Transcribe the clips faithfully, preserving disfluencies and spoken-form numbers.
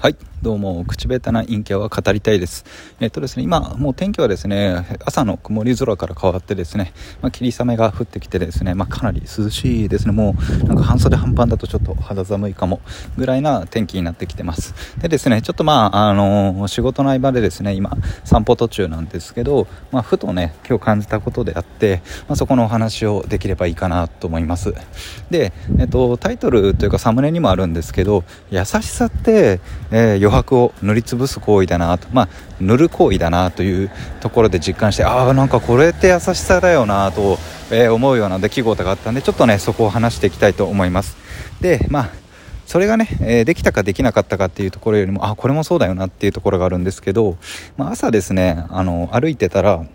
はい、どうも口下手な陰キャは語りたいです。えっとですね今もう天気はですね、朝の曇り空から変わってですね、まあ、霧雨が降ってきてですね、まあ、かなり涼しいですね。もうなんか半袖半パンだとちょっと肌寒いかもぐらいな天気になってきてます。でですねちょっとまああの仕事の合間でですね、今散歩途中なんですけど、まあ、ふとね今日感じたことであって、まあ、そこのお話をできればいいかなと思います。で、えっと、タイトルというかサムネにもあるんですけど、優しさってえー、余白を塗りつぶす行為だなと、まあ、塗る行為だなというところで実感して、ああなんかこれって優しさだよなと、えー、思うような出来事があったんで、ちょっとねそこを話していきたいと思います。でまあそれがね、えー、できたかできなかったかっていうところよりも、あこれもそうだよなっていうところがあるんですけど、まあ、朝ですねあの歩いてたら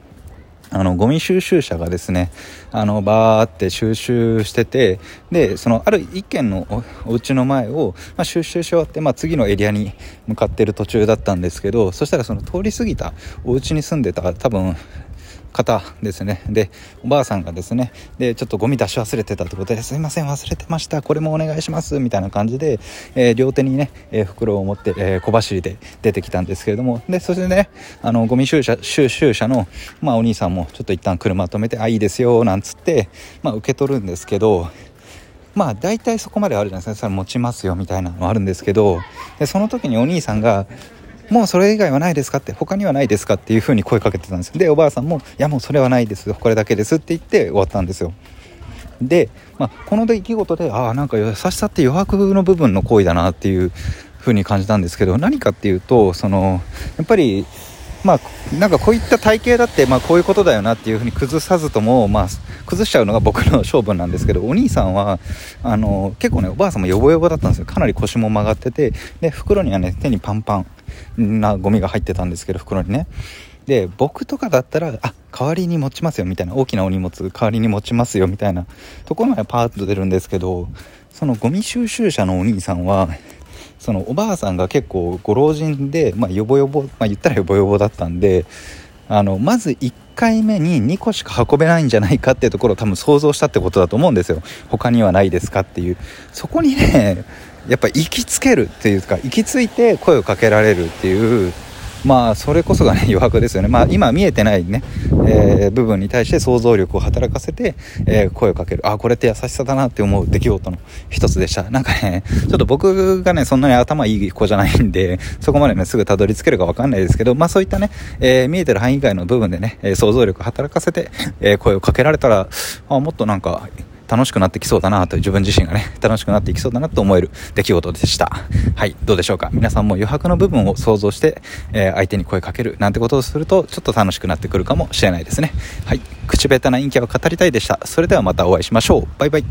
あのゴミ収集車がですねあのバーって収集してて、でそのある一軒の お, お家の前を、まあ、収集し終わって、まあ、次のエリアに向かってる途中だったんですけど、そしたらその通り過ぎたお家に住んでた多分方ですね、でおばあさんがですね、でちょっとゴミ出し忘れてたってことで、すいません忘れてましたこれもお願いしますみたいな感じで、えー、両手にね、えー、袋を持って、えー、小走りで出てきたんですけれども、でそしてねあのゴミ収集 収集車の、まあ、お兄さんもちょっと一旦車止めて、あいいですよなんつって、まあ、受け取るんですけど、まあ大体そこまではあるじゃないですか、それ持ちますよみたいなのあるんですけど、でその時にお兄さんがもうそれ以外はないですかって、他にはないですかっていう風に声かけてたんですよ。でおばあさんもいやもうそれはないですこれだけですって言って終わったんですよ。で、まあ、この出来事でああなんか優しさって余白の部分の行為だなっていう風に感じたんですけど、何かっていうとそのやっぱりまあ、なんかこういった体型だって、まあ、こういうことだよなっていうふうに崩さずとも、まあ、崩しちゃうのが僕の性分なんですけど、お兄さんはあの結構ねおばあさんもヨボヨボだったんですよ。かなり腰も曲がってて、で袋にはね手にパンパンなゴミが入ってたんですけど、袋にね、で僕とかだったらあ代わりに持ちますよみたいな、大きなお荷物代わりに持ちますよみたいなところまでパーッと出るんですけど、そのゴミ収集車のお兄さんはそのおばあさんが結構ご老人で、まあ、よぼよぼ、まあ、言ったらよぼよぼだったんで、あのまずいっかいめににこしか運べないんじゃないかっていうところを多分想像したってことだと思うんですよ。他にはないですかっていう、そこにねやっぱ行きつけるっていうか、行き着いて声をかけられるっていう、まあそれこそがね余白ですよね。まあ今見えてないね、えー、部分に対して想像力を働かせて、えー、声をかける、あこれって優しさだなって思う出来事の一つでした。なんかねちょっと僕がねそんなに頭いい子じゃないんで、そこまでねすぐたどり着けるか分かんないですけど、まあそういったね、えー、見えてる範囲外の部分でね、えー、想像力を働かせて、えー、声をかけられたら、あもっとなんか楽しくなってきそうだなと、自分自身がね楽しくなっていきそうだなと思える出来事でした。はい、どうでしょうか。皆さんも余白の部分を想像して、えー、相手に声かけるなんてことをするとちょっと楽しくなってくるかもしれないですね。はい、口下手な陰キャを語りたいでした。それではまたお会いしましょう。バイバイ。